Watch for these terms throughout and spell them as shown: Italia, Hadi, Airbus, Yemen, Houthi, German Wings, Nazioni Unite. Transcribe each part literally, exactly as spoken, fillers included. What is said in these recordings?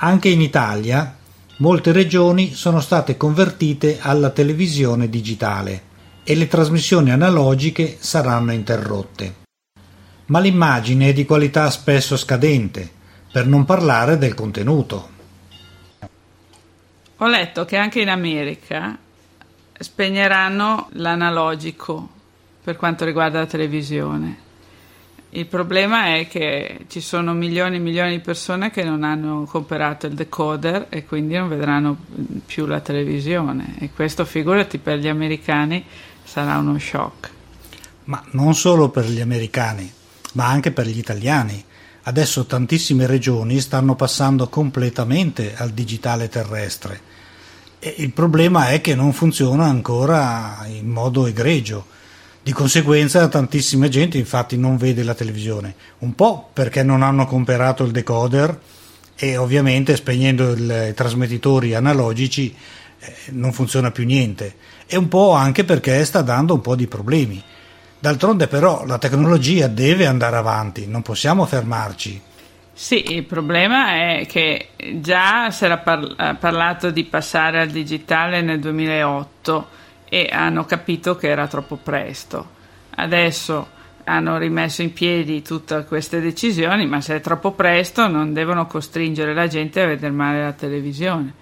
Anche in Italia molte regioni sono state convertite alla televisione digitale e le trasmissioni analogiche saranno interrotte. Ma l'immagine è di qualità spesso scadente, per non parlare del contenuto. Ho letto che anche in America spegneranno l'analogico per quanto riguarda la televisione. Il problema è che ci sono milioni e milioni di persone che non hanno comprato il decoder e quindi non vedranno più la televisione, e questo, figurati, per gli americani sarà uno shock. Ma non solo per gli americani, ma anche per gli italiani. Adesso tantissime regioni stanno passando completamente al digitale terrestre e il problema è che non funziona ancora in modo egregio. Di conseguenza tantissima gente infatti non vede la televisione, un po' perché non hanno comprato il decoder e ovviamente spegnendo il, i trasmettitori analogici eh, non funziona più niente, e un po' anche perché sta dando un po' di problemi. D'altronde però la tecnologia deve andare avanti, non possiamo fermarci. Sì, il problema è che già si era par- parlato di passare al digitale nel duemilaotto e hanno capito che era troppo presto. Adesso hanno rimesso in piedi tutte queste decisioni, ma se è troppo presto non devono costringere la gente a vedere male la televisione.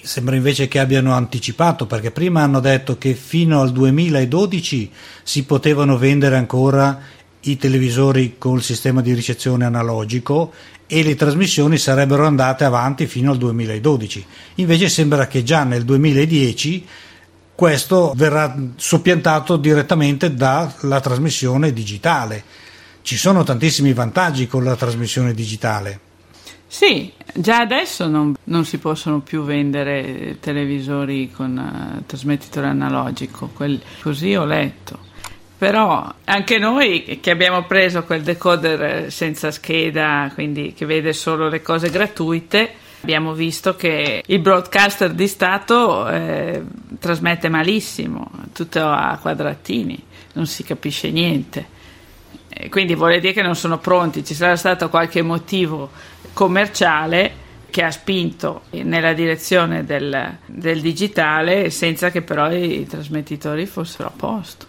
Sembra invece che abbiano anticipato, perché prima hanno detto che fino al duemiladodici si potevano vendere ancora i televisori col sistema di ricezione analogico e le trasmissioni sarebbero andate avanti fino al duemiladodici. Invece sembra che già nel duemiladieci questo verrà soppiantato direttamente dalla trasmissione digitale. Ci sono tantissimi vantaggi con la trasmissione digitale. Sì, già adesso non, non si possono più vendere televisori con uh, trasmettitore analogico, quel, così ho letto. Però anche noi che abbiamo preso quel decoder senza scheda, quindi che vede solo le cose gratuite, abbiamo visto che il broadcaster di Stato eh, trasmette malissimo, tutto a quadratini, non si capisce niente. E quindi vuol dire che non sono pronti, ci sarà stato qualche motivo commerciale che ha spinto nella direzione del, del digitale senza che però i trasmettitori fossero a posto.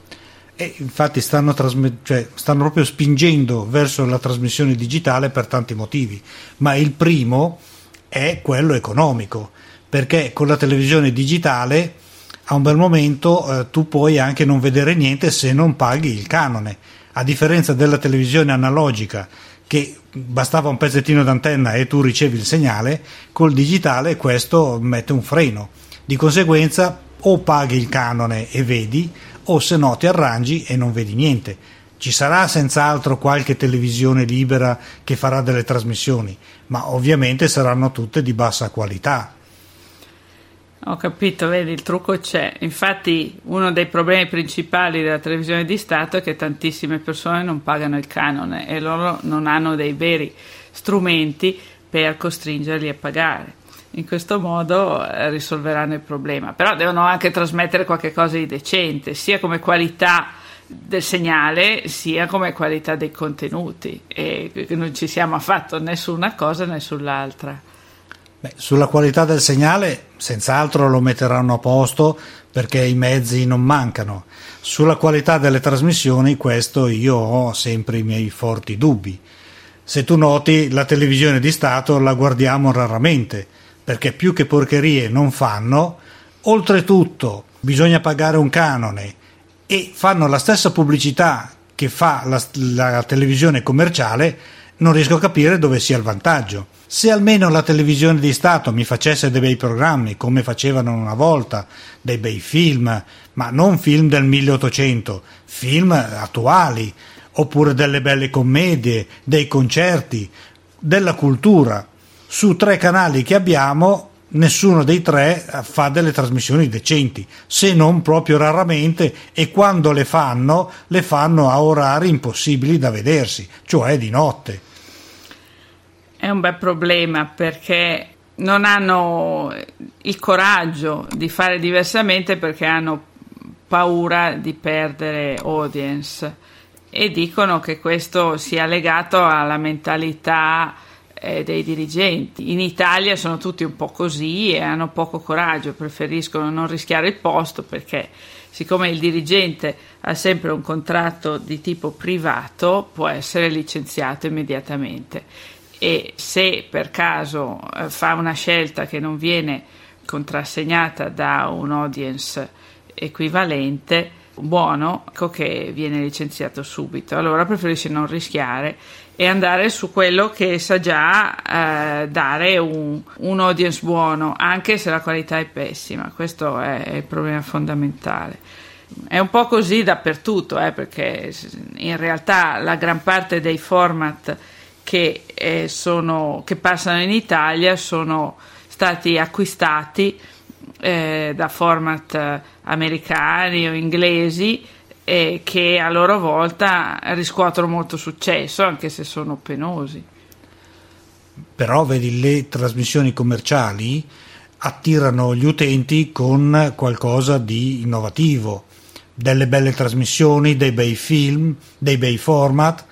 E infatti stanno, trasme- cioè, stanno proprio spingendo verso la trasmissione digitale per tanti motivi, ma il primo è quello economico, perché con la televisione digitale a un bel momento eh, tu puoi anche non vedere niente se non paghi il canone, a differenza della televisione analogica che bastava un pezzettino d'antenna e tu ricevi il segnale. Col digitale questo mette un freno, di conseguenza o paghi il canone e vedi, o se no ti arrangi e non vedi niente. Ci sarà senz'altro qualche televisione libera che farà delle trasmissioni, ma ovviamente saranno tutte di bassa qualità. Ho capito, vedi, il trucco c'è. Infatti uno dei problemi principali della televisione di Stato è che tantissime persone non pagano il canone e loro non hanno dei veri strumenti per costringerli a pagare. In questo modo risolveranno il problema, però devono anche trasmettere qualche cosa di decente, sia come qualità del segnale sia come qualità dei contenuti, e non ci siamo affatto né su una cosa né sull'altra. Beh, sulla qualità del segnale senz'altro lo metteranno a posto perché i mezzi non mancano. Sulla qualità delle trasmissioni questo io ho sempre i miei forti dubbi. Se tu noti, la televisione di Stato la guardiamo raramente perché più che porcherie non fanno, oltretutto bisogna pagare un canone e fanno la stessa pubblicità che fa la, la televisione commerciale. Non riesco a capire dove sia il vantaggio. Se almeno la televisione di Stato mi facesse dei bei programmi come facevano una volta, dei bei film, ma non film del milleottocento, film attuali, oppure delle belle commedie, dei concerti, della cultura. Su tre canali che abbiamo nessuno dei tre fa delle trasmissioni decenti, se non proprio raramente, e quando le fanno, le fanno a orari impossibili da vedersi, cioè di notte. È un bel problema perché non hanno il coraggio di fare diversamente, perché hanno paura di perdere audience e dicono che questo sia legato alla mentalità eh, dei dirigenti. In Italia sono tutti un po' così e hanno poco coraggio, preferiscono non rischiare il posto, perché siccome il dirigente ha sempre un contratto di tipo privato può essere licenziato immediatamente, e se per caso eh, fa una scelta che non viene contrassegnata da un audience equivalente buono, ecco che viene licenziato subito. Allora preferisce non rischiare e andare su quello che sa già eh, dare un, un audience buono, anche se la qualità è pessima. Questo è, è il problema fondamentale. È un po' così dappertutto, eh, perché in realtà la gran parte dei format che, eh, sono, che passano in Italia sono stati acquistati Eh, da format americani o inglesi eh, che a loro volta riscuotono molto successo, anche se sono penosi. Però vedi, le trasmissioni commerciali attirano gli utenti con qualcosa di innovativo, delle belle trasmissioni, dei bei film, dei bei format,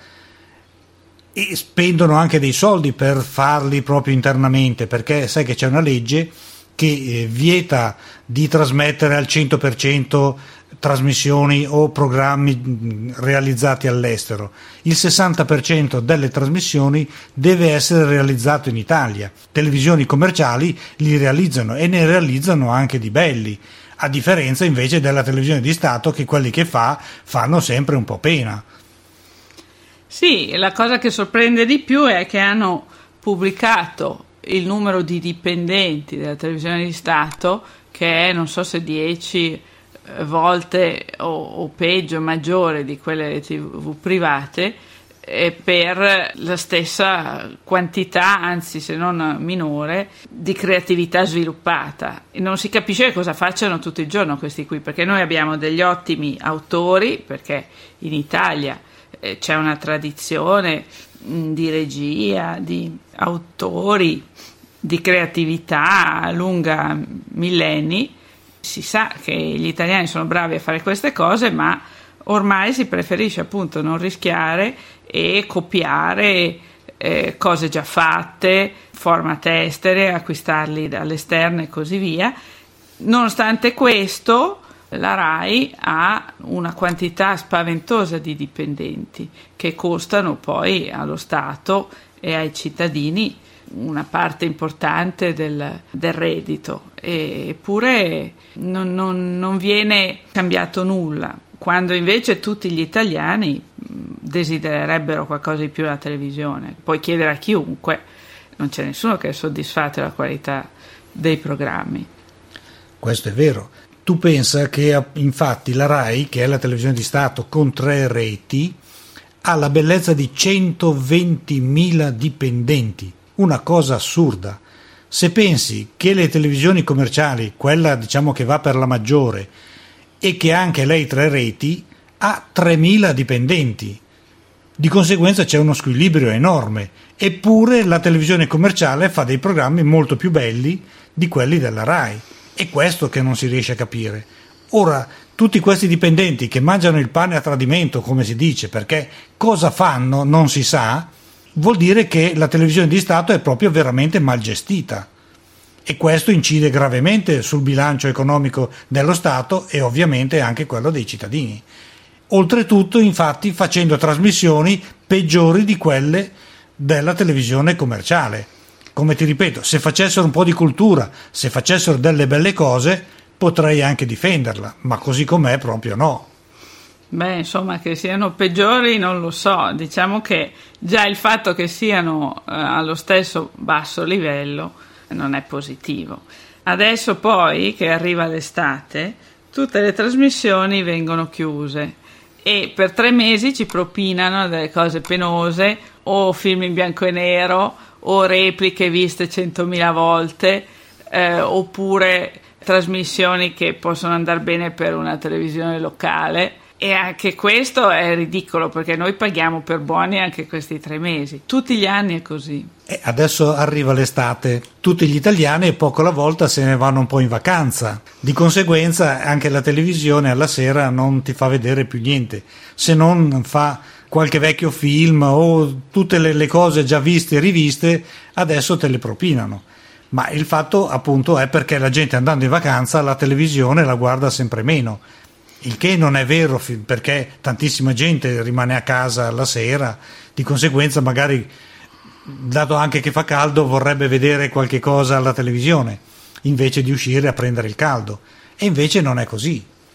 e spendono anche dei soldi per farli proprio internamente, perché sai che c'è una legge che vieta di trasmettere al cento per cento trasmissioni o programmi realizzati all'estero. Il sessanta per cento delle trasmissioni deve essere realizzato in Italia. Televisioni commerciali li realizzano e ne realizzano anche di belli, a differenza invece della televisione di Stato, che quelli che fa fanno sempre un po' pena. Sì, la cosa che sorprende di più è che hanno pubblicato il numero di dipendenti della televisione di Stato, che è non so se dieci volte o, o peggio, maggiore di quelle tivù private, e per la stessa quantità, anzi se non minore, di creatività sviluppata. E non si capisce cosa facciano tutto il giorno questi qui, perché noi abbiamo degli ottimi autori, perché in Italia eh, c'è una tradizione di regia, di autori, di creatività lunga millenni. Si sa che gli italiani sono bravi a fare queste cose, ma ormai si preferisce appunto non rischiare e copiare eh, cose già fatte, format estere, acquistarli dall'esterno e così via. Nonostante questo, la RAI ha una quantità spaventosa di dipendenti che costano poi allo Stato e ai cittadini una parte importante del, del reddito, e, eppure non, non, non viene cambiato nulla, quando invece tutti gli italiani desidererebbero qualcosa di più dalla televisione. Puoi chiedere a chiunque, non c'è nessuno che è soddisfatto della qualità dei programmi. Questo è vero. Tu pensa che infatti la RAI, che è la televisione di Stato con tre reti, ha la bellezza di centoventimila dipendenti, una cosa assurda. Se pensi che le televisioni commerciali, quella diciamo che va per la maggiore e che anche lei tre reti, ha tremila dipendenti, di conseguenza c'è uno squilibrio enorme, eppure la televisione commerciale fa dei programmi molto più belli di quelli della RAI. È questo che non si riesce a capire. Ora, tutti questi dipendenti che mangiano il pane a tradimento, come si dice, perché cosa fanno non si sa, vuol dire che la televisione di Stato è proprio veramente mal gestita, e questo incide gravemente sul bilancio economico dello Stato e ovviamente anche quello dei cittadini. Oltretutto, infatti, facendo trasmissioni peggiori di quelle della televisione commerciale. Come ti ripeto, se facessero un po' di cultura, se facessero delle belle cose, potrei anche difenderla, ma così com'è proprio no. Beh, insomma, che siano peggiori non lo so. Diciamo che già il fatto che siano eh, allo stesso basso livello non è positivo. Adesso poi, che arriva l'estate, tutte le trasmissioni vengono chiuse e per tre mesi ci propinano delle cose penose, o film in bianco e nero, o repliche viste centomila volte, eh, oppure trasmissioni che possono andare bene per una televisione locale. E anche questo è ridicolo, perché noi paghiamo per buoni anche questi tre mesi. Tutti gli anni è così. E adesso arriva l'estate, tutti gli italiani poco alla volta se ne vanno un po' in vacanza, di conseguenza anche la televisione alla sera non ti fa vedere più niente, se non fa qualche vecchio film o tutte le, le cose già viste e riviste adesso te le propinano, ma il fatto appunto è perché la gente andando in vacanza la televisione la guarda sempre meno, il che non è vero perché tantissima gente rimane a casa la sera, di conseguenza magari, dato anche che fa caldo, vorrebbe vedere qualche cosa alla televisione invece di uscire a prendere il caldo, e invece non è così.